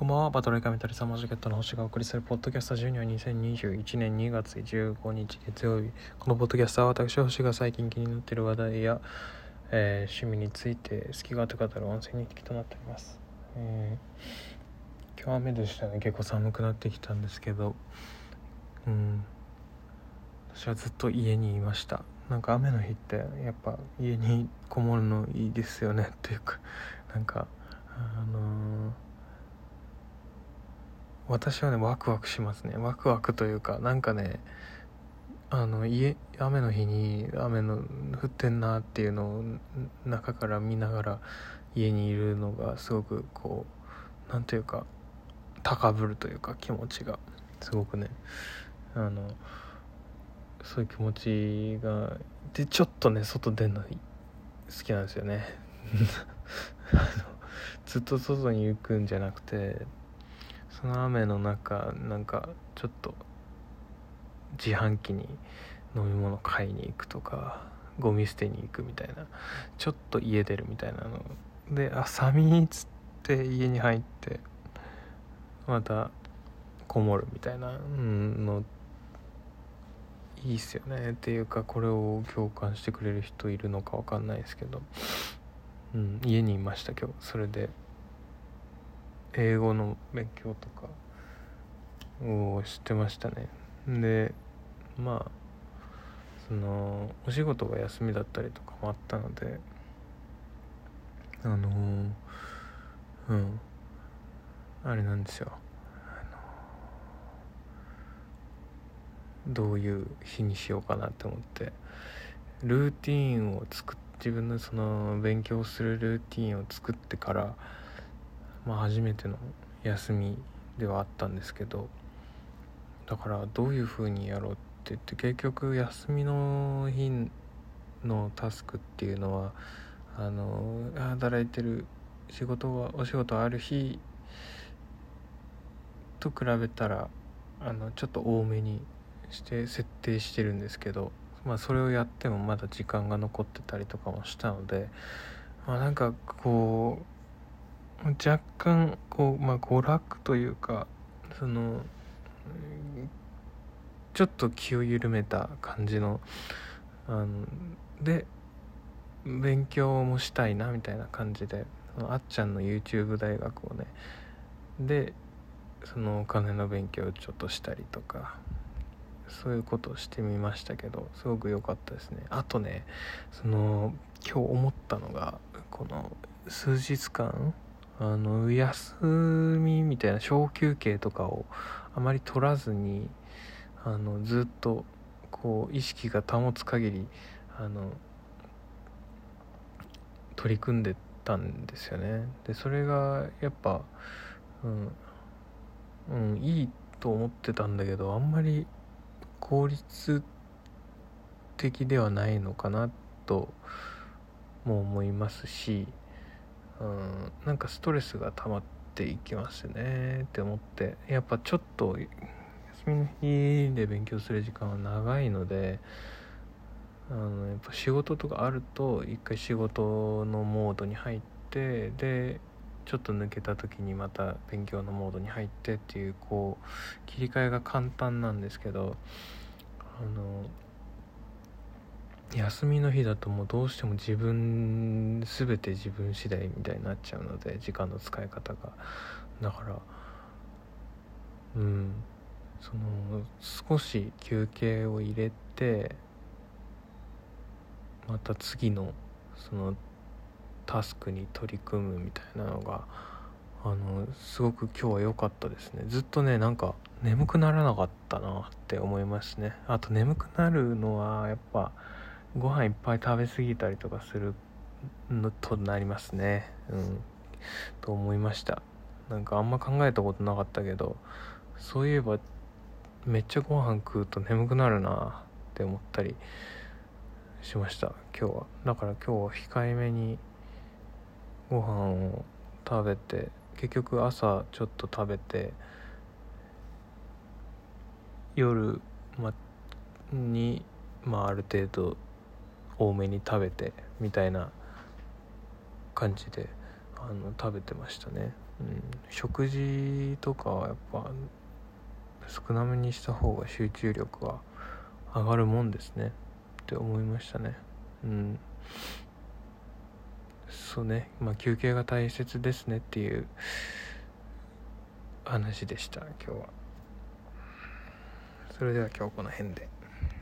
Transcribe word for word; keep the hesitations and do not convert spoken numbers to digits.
こんばんは、バトルイカメタリサマジケットの星がお送りするポッドキャスタージュニアにせんにじゅういちねんにがつじゅうごにち月曜日。このポッドキャスターは私星が最近気になっている話題や、えー、趣味について好き勝手語る音声日記となっております、えー、今日雨でしたね。結構寒くなってきたんですけど、うん、私はずっと家にいました。なんか雨の日ってやっぱ家にこもるのいいですよねっていうか、なんかあのー私はねワクワクしますね。ワクワクというか、なんかね、あの家雨の日に雨の降ってんなっていうのを中から見ながら家にいるのがすごくこう、なんというか高ぶるというか、気持ちがすごくね、あのそういう気持ちがで、ちょっとね外出るの好きなんですよねあのずっと外に行くんじゃなくて、その雨の中、なんかちょっと自販機に飲み物買いに行くとか、ゴミ捨てに行くみたいな、ちょっと家出るみたいなので、あ、寒いっつって家に入ってまたこもるみたいなのいいっすよねっていうか、これを共感してくれる人いるのか分かんないですけど、うん、家にいました今日。それで英語の勉強とかをしてましたね。で、まあそのお仕事が休みだったりとかもあったので、あのー、うんあれなんですよ、あのー、どういう日にしようかなって思ってルーティーンを作っ自分のその勉強するルーティーンを作ってから。まあ、初めての休みではあったんですけど、だからどういう風にやろうって言って、結局休みの日のタスクっていうのは、あの働いてる仕事はお仕事ある日と比べたら、あのちょっと多めにして設定してるんですけど、まあ、それをやってもまだ時間が残ってたりとかもしたので、まあ、なんかこう若干こう、まあ、娯楽というか、そのちょっと気を緩めた感じの、あので勉強もしたいなみたいな感じで、あっちゃんの YouTube 大学をね、でそのお金の勉強をちょっとしたりとか、そういうことをしてみましたけど、すごく良かったですね。あとね、その今日思ったのが、この数日間あの休みみたいな小休憩とかをあまり取らずに、あのずっとこう意識が保つ限り、あの取り組んでたんですよね。でそれがやっぱ、うん、うん、いいと思ってたんだけど、あんまり効率的ではないのかなとも思いますし、うん、なんかストレスが溜まっていきますねって思って、やっぱちょっと休みの日で勉強する時間は長いので、あのやっぱ仕事とかあると一回仕事のモードに入って、でちょっと抜けた時にまた勉強のモードに入ってっていう、こう切り替えが簡単なんですけど、あの休みの日だともうどうしても自分全て自分次第みたいになっちゃうので、時間の使い方が、だからうんその少し休憩を入れて、また次のそのタスクに取り組むみたいなのが、あのすごく今日は良かったですね。ずっとねなんか眠くならなかったなって思いますね。あと眠くなるのはやっぱご飯いっぱい食べ過ぎたりとかするのとなりますね、うん、と思いました。なんかあんま考えたことなかったけど、そういえばめっちゃご飯食うと眠くなるなって思ったりしました今日は。だから今日は控えめにご飯を食べて、結局朝ちょっと食べて、夜まにまあ、ある程度多めに食べてみたいな感じで、あの食べてましたね。うん、食事とかはやっぱ少なめにした方が集中力は上がるもんですねって思いましたね。うん、そうね、まあ、休憩が大切ですねっていう話でした今日は。それでは今日この辺で。